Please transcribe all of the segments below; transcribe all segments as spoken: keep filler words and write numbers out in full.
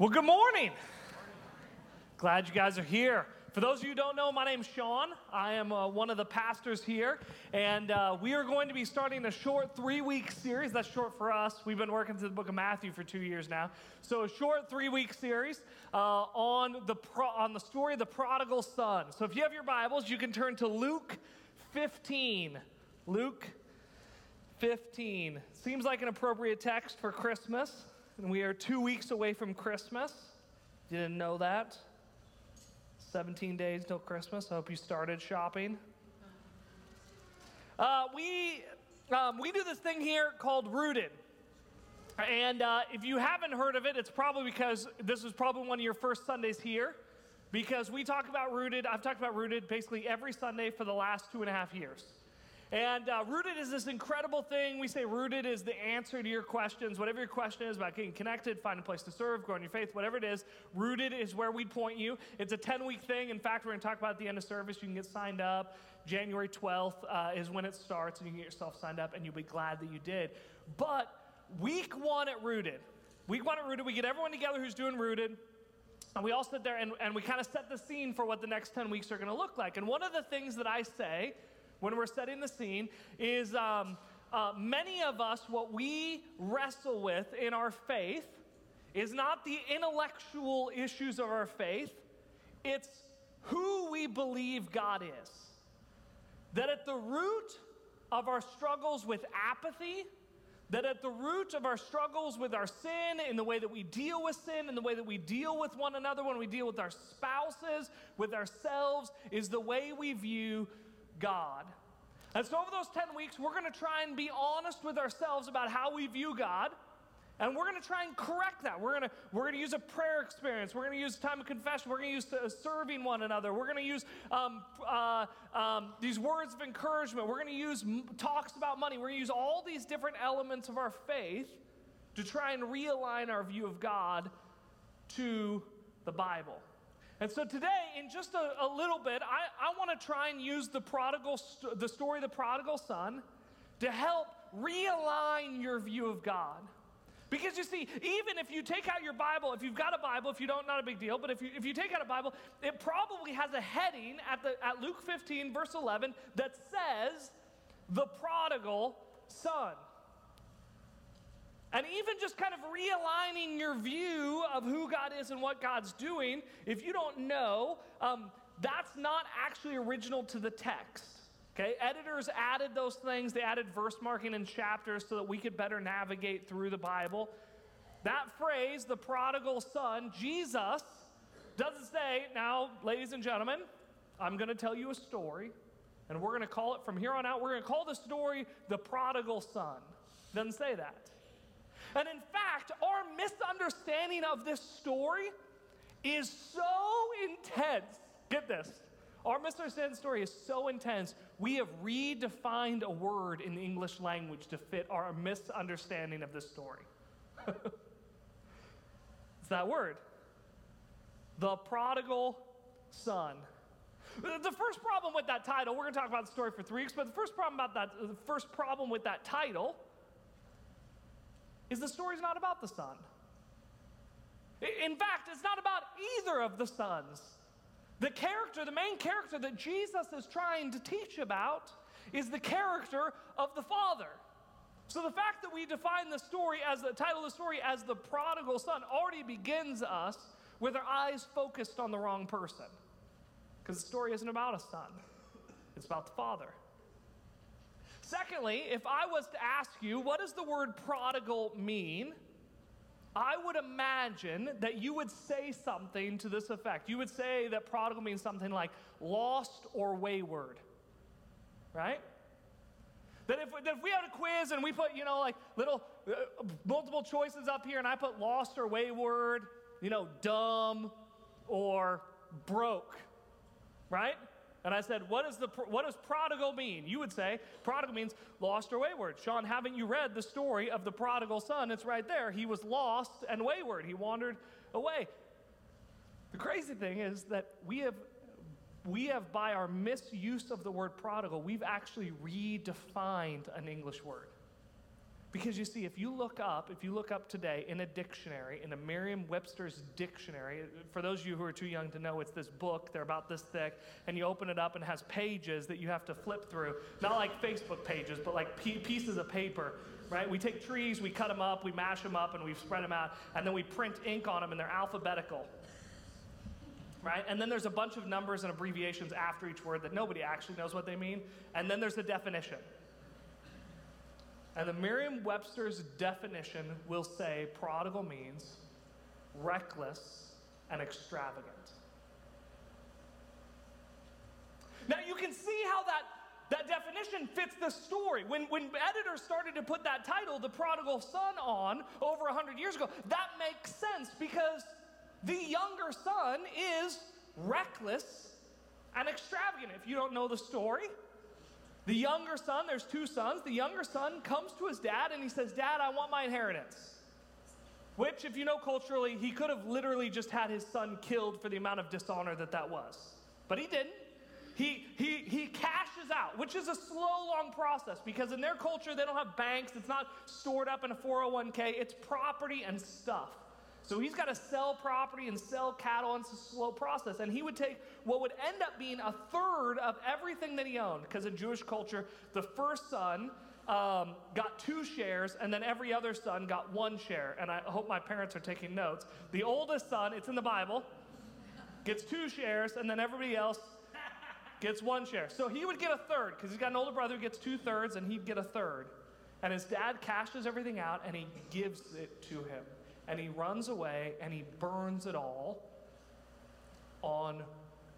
Well, good morning. Glad you guys are here. For those of you who don't know, my name's Sean. I am uh, one of the pastors here, and uh, we are going to be starting a short three-week series. That's short for us. We've been working through the book of Matthew for two years now. So a short three-week series uh, on, the pro- on the story of the prodigal son. So if you have your Bibles, you can turn to Luke fifteen. Luke fifteen. Seems like an appropriate text for Christmas. And we are two weeks away from Christmas. You didn't know that. seventeen days till Christmas. I hope you started shopping. Uh, we um, we do this thing here called Rooted. And uh, if you haven't heard of it, it's probably because this was probably one of your first Sundays here. Because we talk about Rooted. I've talked about Rooted basically every Sunday for the last two and a half years. And uh, Rooted is this incredible thing. We say Rooted is the answer to your questions. Whatever your question is about getting connected, finding a place to serve, growing your faith, whatever it is, Rooted is where we point you. It's a ten-week thing. In fact, we're going to talk about it at the end of service. You can get signed up. January twelfth uh, is when it starts, and you can get yourself signed up, and you'll be glad that you did. But week one at Rooted, week one at Rooted, we get everyone together who's doing Rooted. And we all sit there, and, and we kind of set the scene for what the next ten weeks are going to look like. And one of the things that I say when we're setting the scene, is um, uh, many of us, what we wrestle with in our faith is not the intellectual issues of our faith. It's who we believe God is. That at the root of our struggles with apathy, that at the root of our struggles with our sin, in the way that we deal with sin, in the way that we deal with one another, when we deal with our spouses, with ourselves, is the way we view God. And so over those ten weeks, we're going to try and be honest with ourselves about how we view God, and we're going to try and correct that. We're going to we're going to use a prayer experience. We're going to use time of confession. We're going to use uh, serving one another. We're going to use um, uh, um, these words of encouragement. We're going to use m- talks about money. We're going to use all these different elements of our faith to try and realign our view of God to the Bible. And so today, in just a, a little bit, I, I want to try and use the prodigal, st- the story of the prodigal son to help realign your view of God. Because you see, even if you take out your Bible, if you've got a Bible, if you don't, not a big deal, but if you if you take out a Bible, it probably has a heading at the at Luke fifteen, verse eleven, that says, the prodigal son. And even just kind of realigning your view of who God is and what God's doing, if you don't know, um, that's not actually original to the text, okay? Editors added those things. They added verse marking and chapters so that we could better navigate through the Bible. That phrase, the prodigal son, Jesus doesn't say, now, ladies and gentlemen, I'm going to tell you a story, and we're going to call it from here on out, we're going to call the story the prodigal son. Doesn't say that. And in fact, our misunderstanding of this story is so intense. Get this. Our misunderstanding of the story is so intense, we have redefined a word in the English language to fit our misunderstanding of this story. It's that word. The prodigal son. The first problem with that title, we're going to talk about the story for three weeks, but the first problem about that, the first problem with that title is the story's not about the son. In fact, it's not about either of the sons. The character, the main character that Jesus is trying to teach about is the character of the father. So the fact that we define the story as the title of the story as the prodigal son already begins us with our eyes focused on the wrong person. Because the story isn't about a son. It's about the father. Secondly, if I was to ask you, what does the word prodigal mean? I would imagine that you would say something to this effect. You would say that prodigal means something like lost or wayward, right? That if, that if we had a quiz and we put, you know, like little uh, multiple choices up here and I put lost or wayward, you know, dumb or broke, right? And I said, what, is the, what does prodigal mean? You would say, prodigal means lost or wayward. Sean, haven't you read the story of the prodigal son? It's right there. He was lost and wayward. He wandered away. The crazy thing is that we have, we have by our misuse of the word prodigal, we've actually redefined an English word. Because you see, if you look up, if you look up today in a dictionary, in a Merriam-Webster's dictionary, for those of you who are too young to know, it's this book, they're about this thick, and you open it up and it has pages that you have to flip through. Not like Facebook pages, but like p- pieces of paper, right? We take trees, we cut them up, we mash them up, and we spread them out, and then we print ink on them, and they're alphabetical, right? And then there's a bunch of numbers and abbreviations after each word that nobody actually knows what they mean, and then there's the definition. And the Merriam-Webster's definition will say prodigal means reckless and extravagant. Now you can see how that, that definition fits the story. When, when editors started to put that title, The Prodigal Son, on over one hundred years ago, that makes sense because the younger son is reckless and extravagant. If you don't know the story, the younger son, there's two sons, the younger son comes to his dad and he says, "Dad, I want my inheritance." Which, if you know culturally, he could have literally just had his son killed for the amount of dishonor that that was. But he didn't. He he he cashes out, which is a slow, long process because in their culture, they don't have banks. It's not stored up in a four oh one k. It's property and stuff. So he's got to sell property and sell cattle, and it's a slow process. And he would take what would end up being a third of everything that he owned, because in Jewish culture, the first son um, got two shares, and then every other son got one share. And I hope my parents are taking notes. The oldest son, it's in the Bible, gets two shares, and then everybody else gets one share. So he would get a third, because he's got an older brother who gets two thirds, and he'd get a third. And his dad cashes everything out, and he gives it to him. And he runs away and he burns it all on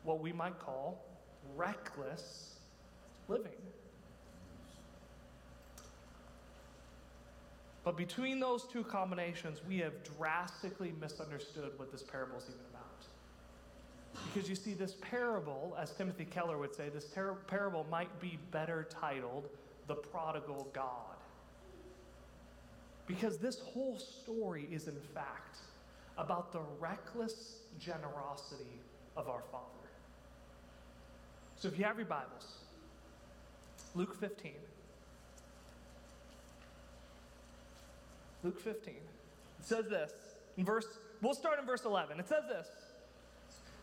what we might call reckless living. But between those two combinations, we have drastically misunderstood what this parable is even about. Because you see, this parable, as Timothy Keller would say, this ter- parable might be better titled The Prodigal God. Because this whole story is, in fact, about the reckless generosity of our Father. So if you have your Bibles, Luke fifteen. Luke fifteen. It says this. In verse, we'll start in verse eleven. It says this.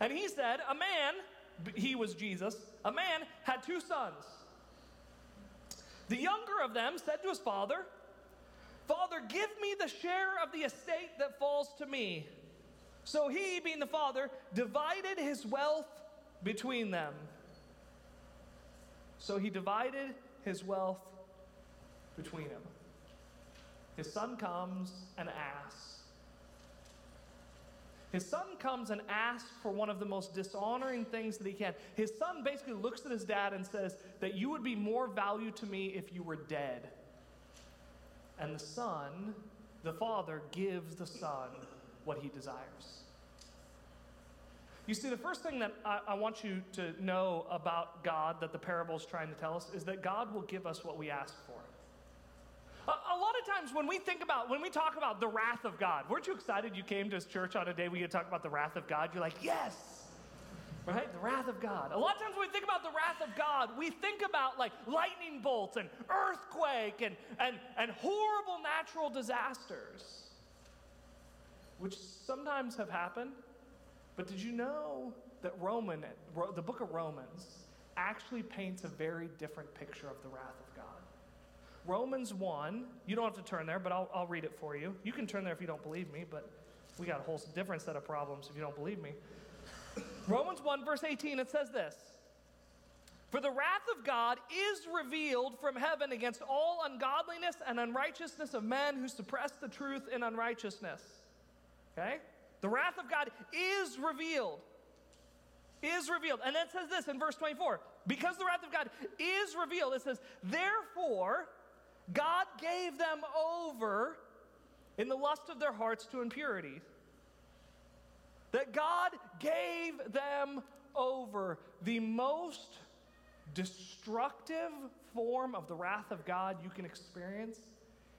And he said, a man, he was Jesus, a man had two sons. The younger of them said to his father, "Father, give me the share of the estate that falls to me." So he, being the father, divided his wealth between them. So he divided his wealth between them. His son comes and asks. His son comes and asks for one of the most dishonoring things that he can. His son basically looks at his dad and says that you would be more value to me if you were dead. And the son, the father, gives the son what he desires. You see, the first thing that I, I want you to know about God that the parable is trying to tell us is that God will give us what we ask for. A, a lot of times when we think about, when we talk about the wrath of God, weren't you excited you came to this church on a day we could talk about the wrath of God? You're like, yes! Right? The wrath of God. A lot of times when we think about the wrath of God, we think about like lightning bolts and earthquake and, and, and horrible natural disasters, which sometimes have happened. But did you know that Roman, the book of Romans actually paints a very different picture of the wrath of God? Romans one, you don't have to turn there, but I'll, I'll read it for you. You can turn there if you don't believe me, but we got a whole different set of problems if you don't believe me. Romans one, verse eighteen, it says this. For the wrath of God is revealed from heaven against all ungodliness and unrighteousness of men who suppress the truth in unrighteousness. Okay? The wrath of God is revealed. Is revealed. And then it says this in verse twenty-four. Because the wrath of God is revealed, it says, therefore, God gave them over in the lust of their hearts to impurity. That God gave them over. The most destructive form of the wrath of God you can experience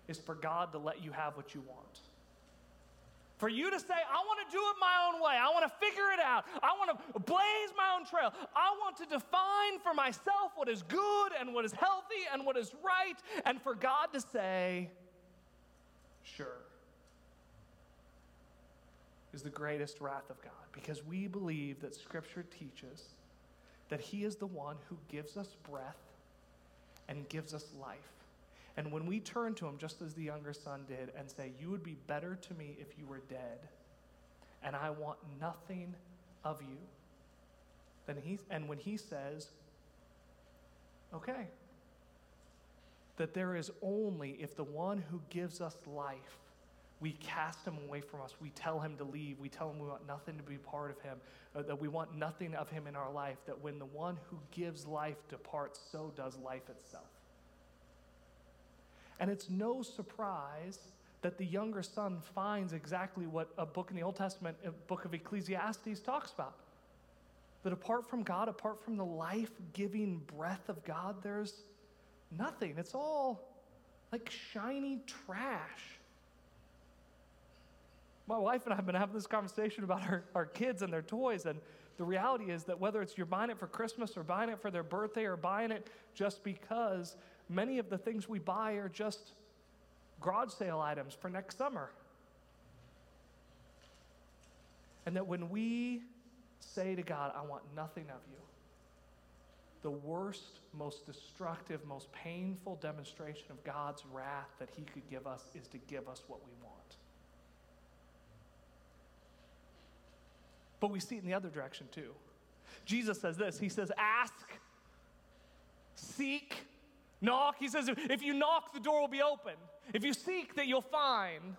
is for God to let you have what you want. For you to say, I want to do it my own way. I want to figure it out. I want to blaze my own trail. I want to define for myself what is good and what is healthy and what is right. And for God to say, sure is the greatest wrath of God, because we believe that Scripture teaches that He is the one who gives us breath and gives us life. And when we turn to Him, just as the younger son did, and say, "You would be better to me if you were dead, and I want nothing of you," then he, and when He says, okay, that there is only if the one who gives us life, we cast Him away from us, we tell Him to leave, we tell Him we want nothing to be part of Him, that we want nothing of Him in our life, that when the one who gives life departs, so does life itself. And it's no surprise that the younger son finds exactly what a book in the Old Testament, a book of Ecclesiastes, talks about. That apart from God, apart from the life-giving breath of God, there's nothing. It's all like shiny trash. My wife and I have been having this conversation about our, our kids and their toys, and the reality is that whether it's you're buying it for Christmas or buying it for their birthday or buying it just because, many of the things we buy are just garage sale items for next summer. And that when we say to God, "I want nothing of you," the worst, most destructive, most painful demonstration of God's wrath that He could give us is to give us what we want. But we see it in the other direction too. Jesus says this. He says, "Ask, seek, knock." He says, if you knock, the door will be open. If you seek, that you'll find.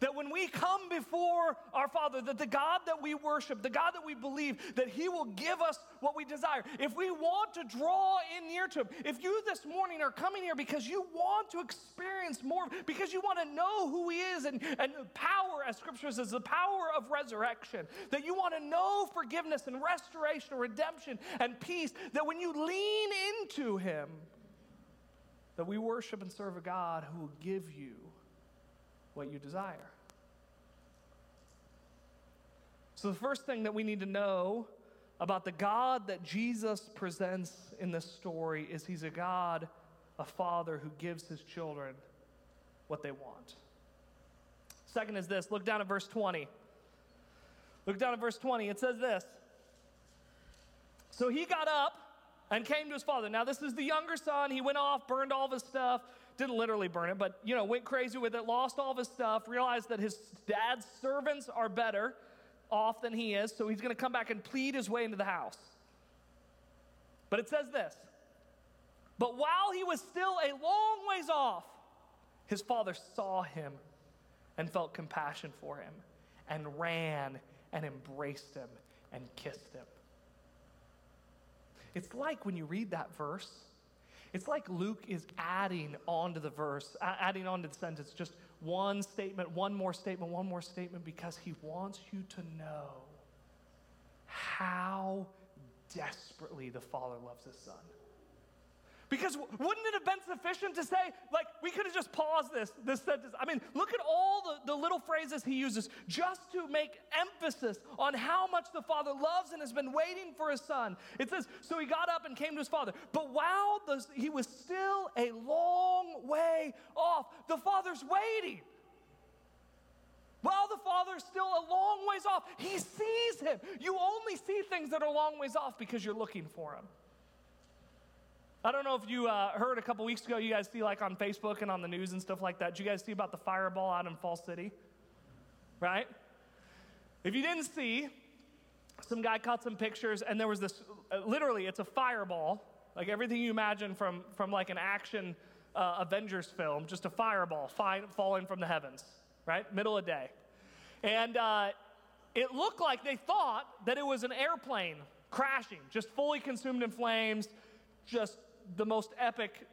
That when we come before our Father, that the God that we worship, the God that we believe, that He will give us what we desire. If we want to draw in near to Him, if you this morning are coming here because you want to experience more, because you want to know who He is and, and the power, as Scripture says, the power of resurrection, that you want to know forgiveness and restoration and redemption and peace, that when you lean into Him, that we worship and serve a God who will give you what you desire. So the first thing that we need to know about the God that Jesus presents in this story is He's a God, a Father who gives His children what they want. Second is this. Look down at verse twenty. Look down at verse twenty. It says this. So he got up and came to his father. Now this is the younger son. He went off, burned all of his stuff. Didn't literally burn it, but, you know, went crazy with it, lost all of his stuff, realized that his dad's servants are better off than he is, so he's going to come back and plead his way into the house. But it says this, but while he was still a long ways off, his father saw him and felt compassion for him and ran and embraced him and kissed him. It's like when you read that verse, it's like Luke is adding on to the verse, adding on to the sentence, just one statement, one more statement, one more statement, because he wants you to know how desperately the Father loves his Son. Because wouldn't it have been sufficient to say, like, we could have just paused this, this sentence? I mean, look at all the, the little phrases he uses just to make emphasis on how much the Father loves and has been waiting for his Son. It says, so he got up and came to his Father. But while the, he was still a long way off, the Father's waiting. While the Father's still a long ways off, he sees him. You only see things that are a long ways off because you're looking for him. I don't know if you uh, heard a couple weeks ago, you guys see like on Facebook and on the news and stuff like that. Did you guys see about the fireball out in Falls City? Right? If you didn't see, some guy caught some pictures and there was this, uh, literally it's a fireball, like everything you imagine from, from like an action uh, Avengers film, just a fireball fi- falling from the heavens, right? Middle of day. And uh, it looked like they thought that it was an airplane crashing, just fully consumed in flames, just the most epic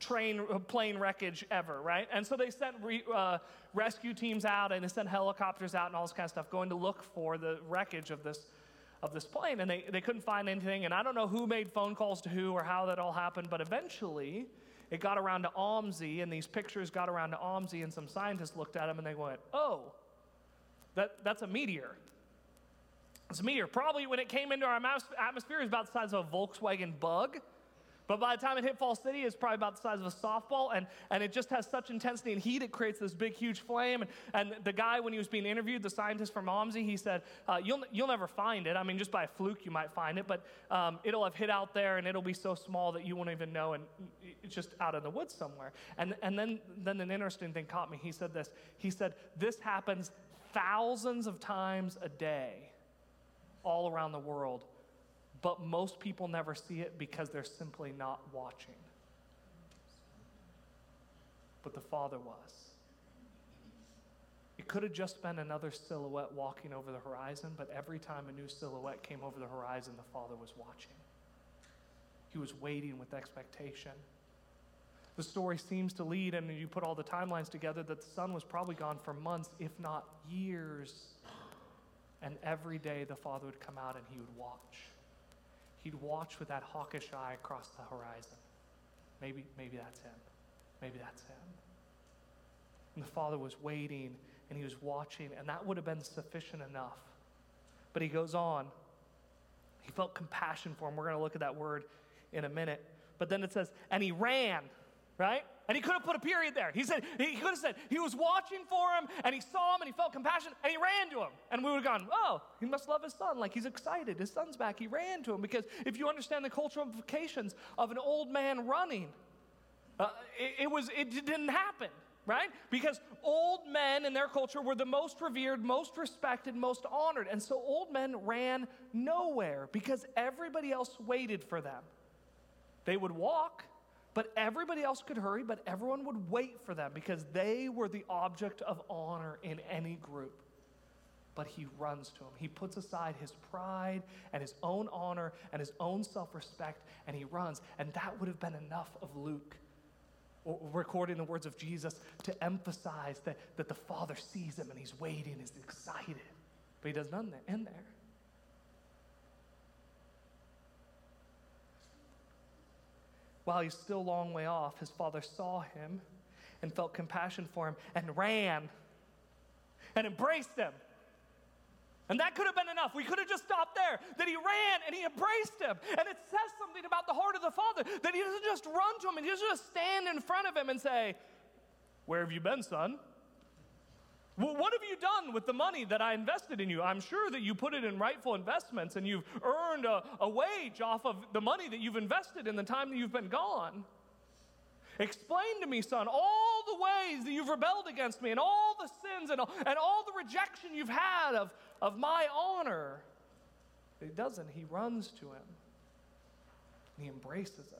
train plane wreckage ever, right? And so they sent re, uh, rescue teams out, and they sent helicopters out and all this kind of stuff, going to look for the wreckage of this of this plane. And they, they couldn't find anything. And I don't know who made phone calls to who or how that all happened, but eventually it got around to Almsey, and these pictures got around to Almsey, and some scientists looked at them and they went, "Oh, that that's a meteor." It's a meteor. Probably when it came into our atmosphere, it was about the size of a Volkswagen Bug. But by the time it hit Fall City, it's probably about the size of a softball, and, and it just has such intensity and heat, it creates this big, huge flame. And, and the guy, when he was being interviewed, the scientist from Omsi, he said, uh, you'll you'll never find it. I mean, just by a fluke, you might find it, but um, it'll have hit out there, and it'll be so small that you won't even know, and it's just out in the woods somewhere. And and then, then an interesting thing caught me. He said this. He said, this happens thousands of times a day all around the world, but most people never see it because they're simply not watching. But the Father was. It could have just been another silhouette walking over the horizon, but every time a new silhouette came over the horizon, the Father was watching. He was waiting with expectation. The story seems to lead, and you put all the timelines together, that the son was probably gone for months, if not years. And every day the Father would come out and he would watch. He'd watch with that hawkish eye across the horizon. Maybe, maybe that's him. Maybe that's him. And the Father was waiting, and he was watching, and that would have been sufficient enough. But he goes on. He felt compassion for him. We're going to look at that word in a minute. But then it says, and he ran, right? And he could have put a period there. He said, he could have said, he was watching for him, and he saw him, and he felt compassion, and he ran to him. And we would have gone, oh, he must love his son. Like, he's excited. His son's back. He ran to him. Because if you understand the cultural implications of an old man running, uh, it, it was, it didn't happen, right? Because old men in their culture were the most revered, most respected, most honored. And so old men ran nowhere because everybody else waited for them. They would walk, but everybody else could hurry, but everyone would wait for them because they were the object of honor in any group. But he runs to him. He puts aside his pride and his own honor and his own self-respect, and he runs. And that would have been enough of Luke, recording the words of Jesus, to emphasize that, that the Father sees him and he's waiting, he's excited. But he does none in there. While he's still a long way off, his father saw him and felt compassion for him and ran and embraced him. And that could have been enough. We could have just stopped there. That he ran and he embraced him. And it says something about the heart of the Father, that he doesn't just run to him and he doesn't just stand in front of him and say, where have you been, son? Well, what have you done with the money that I invested in you? I'm sure that you put it in rightful investments and you've earned a, a wage off of the money that you've invested in the time that you've been gone. Explain to me, son, all the ways that you've rebelled against me and all the sins and all, and all the rejection you've had of, of my honor. He doesn't. He runs to him. And he embraces him.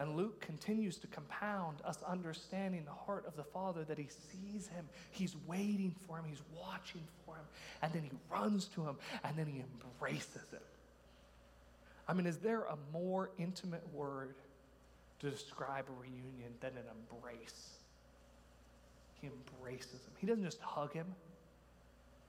And Luke continues to compound us understanding the heart of the Father, that he sees him, he's waiting for him, he's watching for him, and then he runs to him, and then he embraces him. I mean, is there a more intimate word to describe a reunion than an embrace? He embraces him. He doesn't just hug him.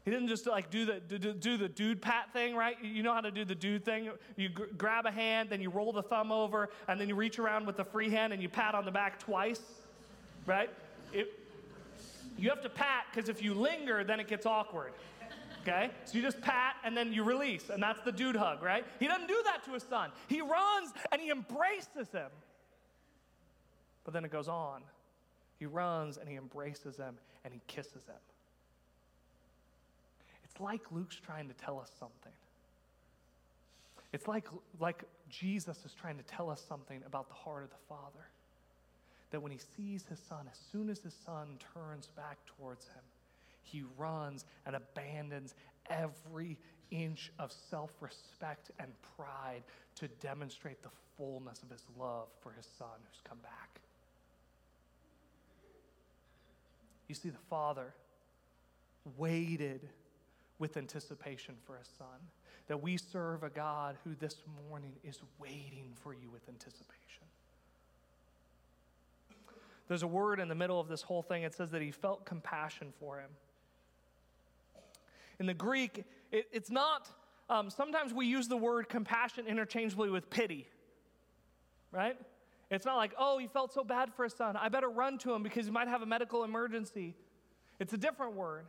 He didn't just like do the do, do the dude pat thing, right? You know how to do the dude thing. You gr- grab a hand, then you roll the thumb over, and then you reach around with the free hand and you pat on the back twice, right? It, you have to pat, because if you linger, then it gets awkward, okay? So you just pat, and then you release, and that's the dude hug, right? He doesn't do that to his son. He runs, and he embraces him. But then it goes on. He runs, and he embraces him, and he kisses him. It's like Luke's trying to tell us something. It's like, like Jesus is trying to tell us something about the heart of the Father. That when he sees his son, as soon as his son turns back towards him, he runs and abandons every inch of self-respect and pride to demonstrate the fullness of his love for his son who's come back. You see, the Father waited with anticipation for a son, that we serve a God who this morning is waiting for you with anticipation. There's a word in the middle of this whole thing. It says that he felt compassion for him. In the Greek, it, it's not, um, sometimes we use the word compassion interchangeably with pity, right? It's not like, oh, he felt so bad for his son, I better run to him because he might have a medical emergency. It's a different word.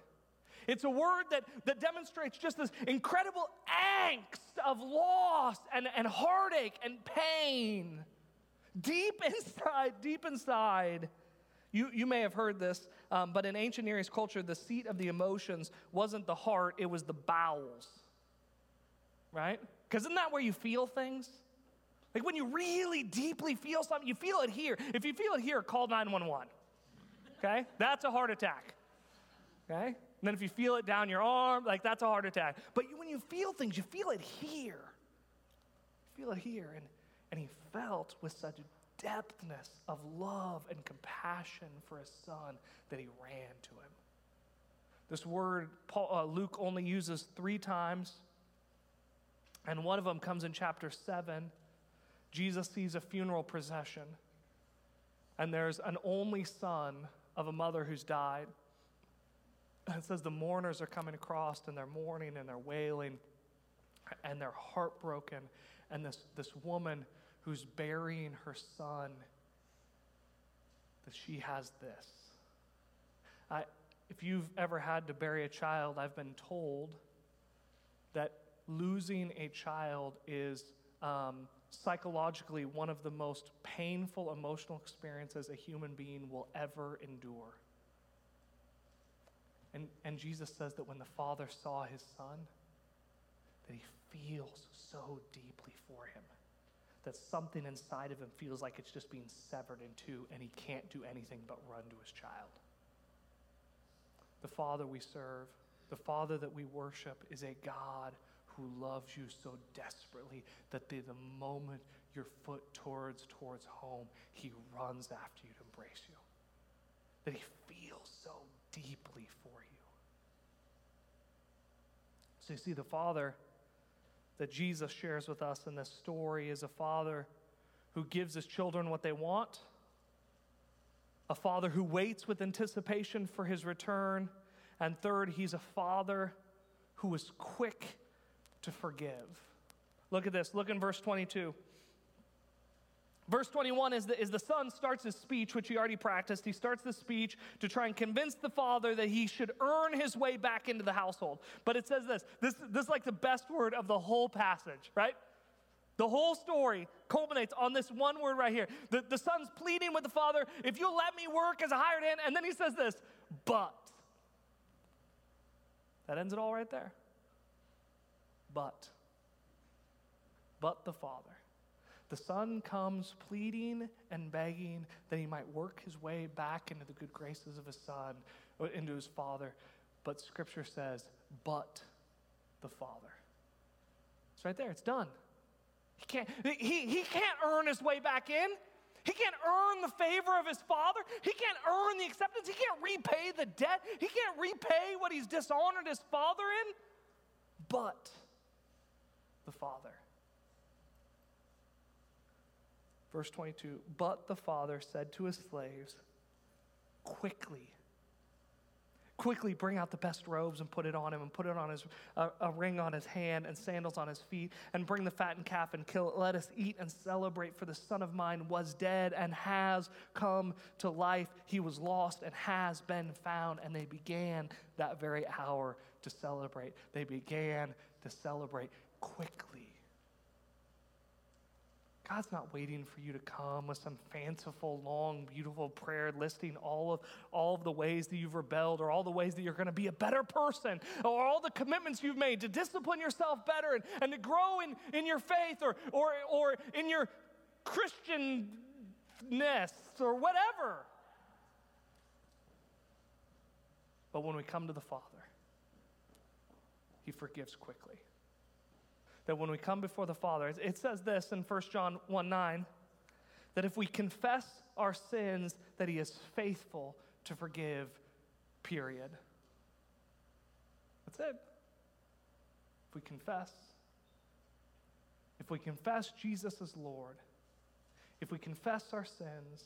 It's a word that, that demonstrates just this incredible angst of loss and, and heartache and pain. Deep inside, deep inside. You, you may have heard this, um, but in ancient Near East culture, the seat of the emotions wasn't the heart, it was the bowels. Right? Because isn't that where you feel things? Like when you really deeply feel something, you feel it here. If you feel it here, call nine one one. Okay? That's a heart attack. Okay? And then if you feel it down your arm, like that's a heart attack. But you, when you feel things, you feel it here. You feel it here. And, and he felt with such depthness of love and compassion for his son that he ran to him. This word, Paul, uh, Luke only uses three times. And one of them comes in chapter seven. Jesus sees a funeral procession, and there's an only son of a mother who's died. And it says the mourners are coming across, and they're mourning, and they're wailing, and they're heartbroken. And this, this woman who's burying her son, that she has this. I, if you've ever had to bury a child, I've been told that losing a child is um, psychologically one of the most painful emotional experiences a human being will ever endure. And, and Jesus says that when the Father saw his son, that he feels so deeply for him, that something inside of him feels like it's just being severed in two, and he can't do anything but run to his child. The Father we serve, the Father that we worship, is a God who loves you so desperately that the, the moment your foot towards towards home, he runs after you to embrace you. That he feels so deeply for you. So you see, the Father that Jesus shares with us in this story is a Father who gives his children what they want, a Father who waits with anticipation for his return, and third, he's a Father who is quick to forgive. Look at this. Look in verse twenty-two. Verse twenty-one is the, is the son starts his speech, which he already practiced. He starts the speech to try and convince the father that he should earn his way back into the household. But it says this. This, this is like the best word of the whole passage, right? The whole story culminates on this one word right here. The, the son's pleading with the father, if you'll let me work as a hired hand. And then he says this, but. That ends it all right there. But, but the father. The son comes pleading and begging that he might work his way back into the good graces of his son, into his father. But scripture says, but the father. It's right there. It's done. He can't, he, he can't earn his way back in. He can't earn the favor of his father. He can't earn the acceptance. He can't repay the debt. He can't repay what he's dishonored his father in. But the father. Verse twenty-two, but the father said to his slaves, quickly, quickly bring out the best robes and put it on him and put it on his, uh, a ring on his hand and sandals on his feet and bring the fattened calf and kill it. Let us eat and celebrate, for the son of mine was dead and has come to life. He was lost and has been found. And they began that very hour to celebrate. They began to celebrate quickly. God's not waiting for you to come with some fanciful, long, beautiful prayer listing all of all of the ways that you've rebelled or all the ways that you're going to be a better person or all the commitments you've made to discipline yourself better and, and to grow in, in your faith or, or, or in your Christianness or whatever. But when we come to the Father, he forgives quickly. That when we come before the Father, it says this in First John one nine, that if we confess our sins, that he is faithful to forgive, period. That's it. If we confess, if we confess Jesus as Lord, if we confess our sins,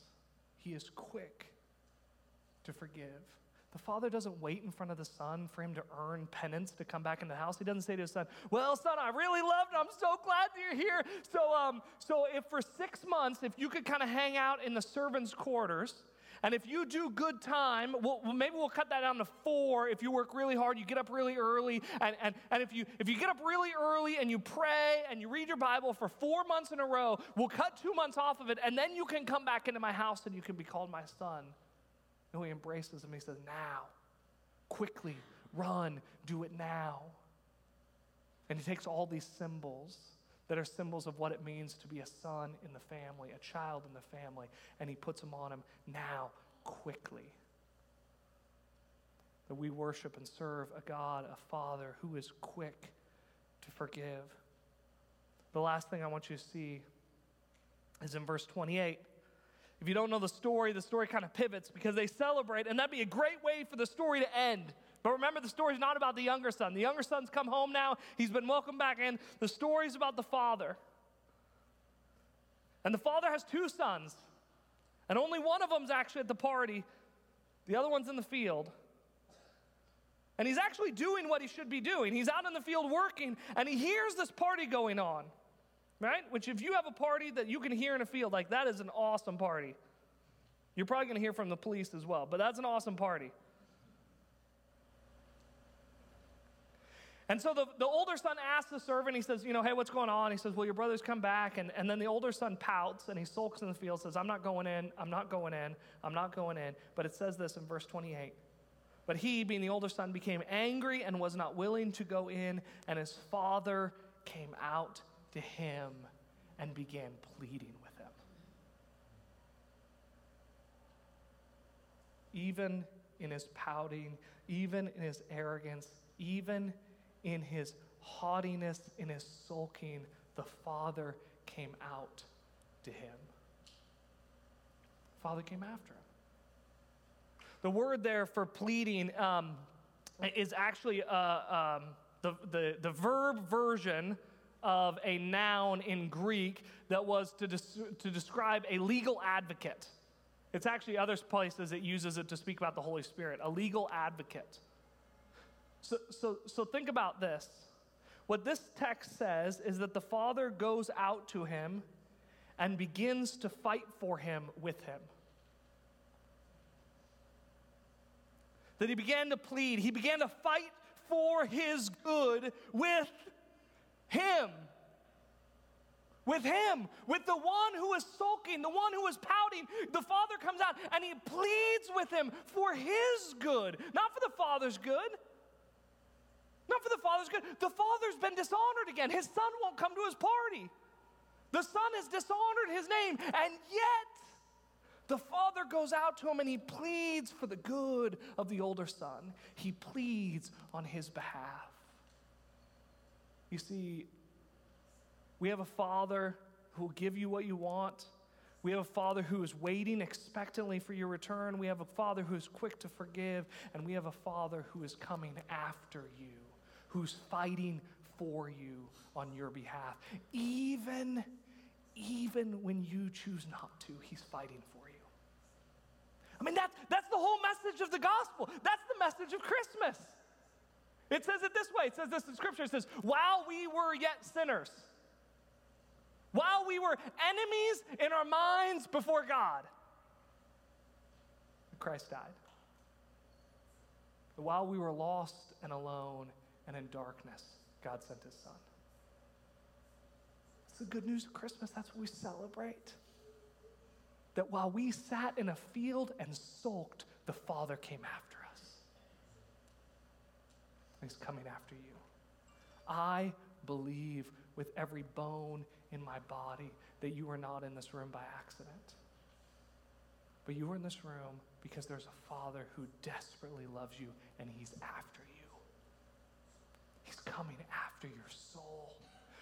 he is quick to forgive. The father doesn't wait in front of the son for him to earn penance to come back into the house. He doesn't say to his son, well, son, I really loved it. I'm so glad that you're here. So um, so if for six months, if you could kind of hang out in the servants' quarters And if you do good time, we'll, maybe we'll cut that down to four. If you work really hard, you get up really early. And, and, and if you if you get up really early and you pray and you read your Bible for four months in a row, we'll cut two months off of it. And then you can come back into my house and you can be called my son. And he embraces him. He says, now, quickly, run, do it now. And he takes all these symbols that are symbols of what it means to be a son in the family, a child in the family, and he puts them on him now, quickly. That we worship and serve a God, a Father, who is quick to forgive. The last thing I want you to see is in verse twenty-eight. If you don't know the story, the story kind of pivots because they celebrate, and that'd be a great way for the story to end. But remember, the story's not about the younger son. The younger son's come home now. He's been welcomed back in. The story's about the father. And the father has two sons. And only one of them's actually at the party. The other one's in the field. And he's actually doing what he should be doing. He's out in the field working, and he hears this party going on, right? Which if you have a party that you can hear in a field, like that is an awesome party. You're probably going to hear from the police as well, but that's an awesome party. And so the, the older son asks the servant, he says, you know, hey, what's going on? He says, well, your brother's come back. And, and then the older son pouts and he sulks in the field, says, I'm not going in, I'm not going in, I'm not going in. But it says this in verse twenty-eight. But he, being the older son, became angry and was not willing to go in. And his father came out to him and began pleading with him. Even in his pouting, even in his arrogance, even in his haughtiness, in his sulking, the father came out to him. The father came after him. The word there for pleading um, is actually uh, um, the, the, the verb version of a noun in Greek that was to, des- to describe a legal advocate. It's actually other places it uses it to speak about the Holy Spirit, a legal advocate. So, so, so think about this. What this text says is that the father goes out to him and begins to fight for him with him. That he began to plead. He began to fight for his good with him. With him. With the one who is sulking, the one who is pouting. The father comes out and he pleads with him for his good. Not for the father's good. Not for the father's good. The father's been dishonored again. His son won't come to his party. The son has dishonored his name. And yet, the father goes out to him and he pleads for the good of the older son. He pleads on his behalf. You see, we have a father who will give you what you want. We have a father who is waiting expectantly for your return. We have a father who is quick to forgive. And we have a father who is coming after you, who's fighting for you on your behalf. Even, even when you choose not to, he's fighting for you. I mean, that's, that's the whole message of the gospel. That's the message of Christmas. It says it this way. It says this in Scripture. It says, while we were yet sinners, while we were enemies in our minds before God, Christ died. But while we were lost and alone, and in darkness, God sent his son. It's the good news of Christmas. That's what we celebrate. That while we sat in a field and sulked, the Father came after us. He's coming after you. I believe with every bone in my body that you are not in this room by accident. But you are in this room because there's a Father who desperately loves you, and he's after you. He's coming after your soul.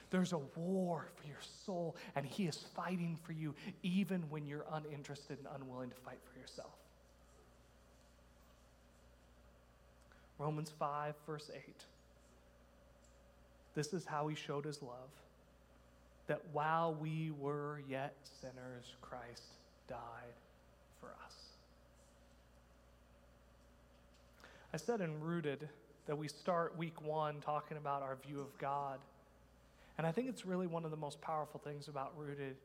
There's a war for your soul, and he is fighting for you even when you're uninterested and unwilling to fight for yourself. Romans five, verse eight. This is how he showed his love, that while we were yet sinners, Christ died for us. I said in Rooted that we start week one talking about our view of God. And I think it's really one of the most powerful things about Rooted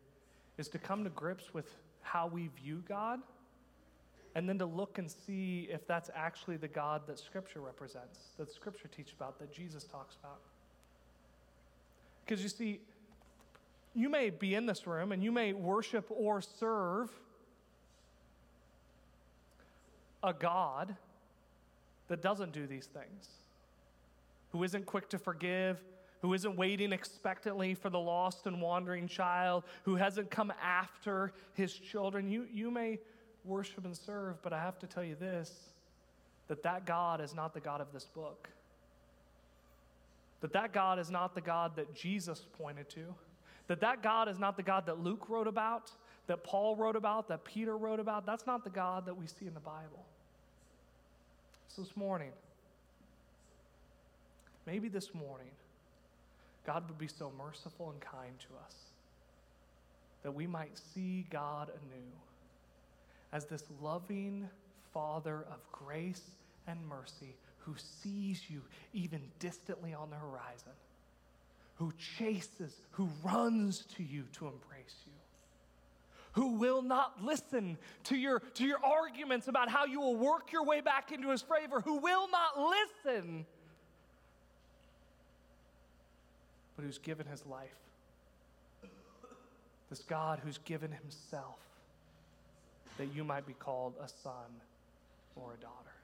is to come to grips with how we view God and then to look and see if that's actually the God that Scripture represents, that Scripture teaches about, that Jesus talks about. Because you see, you may be in this room and you may worship or serve a God that doesn't do these things, who isn't quick to forgive, who isn't waiting expectantly for the lost and wandering child, who hasn't come after his children. You, you may worship and serve, but I have to tell you this, that that God is not the God of this book. That that God is not the God that Jesus pointed to. That that God is not the God that Luke wrote about, that Paul wrote about, that Peter wrote about. That's not the God that we see in the Bible. So this morning, maybe this morning, God would be so merciful and kind to us that we might see God anew as this loving Father of grace and mercy who sees you even distantly on the horizon, who chases, who runs to you to embrace you, who will not listen to your, to your arguments about how you will work your way back into his favor, who will not listen, but who's given his life. This God who's given himself that you might be called a son or a daughter.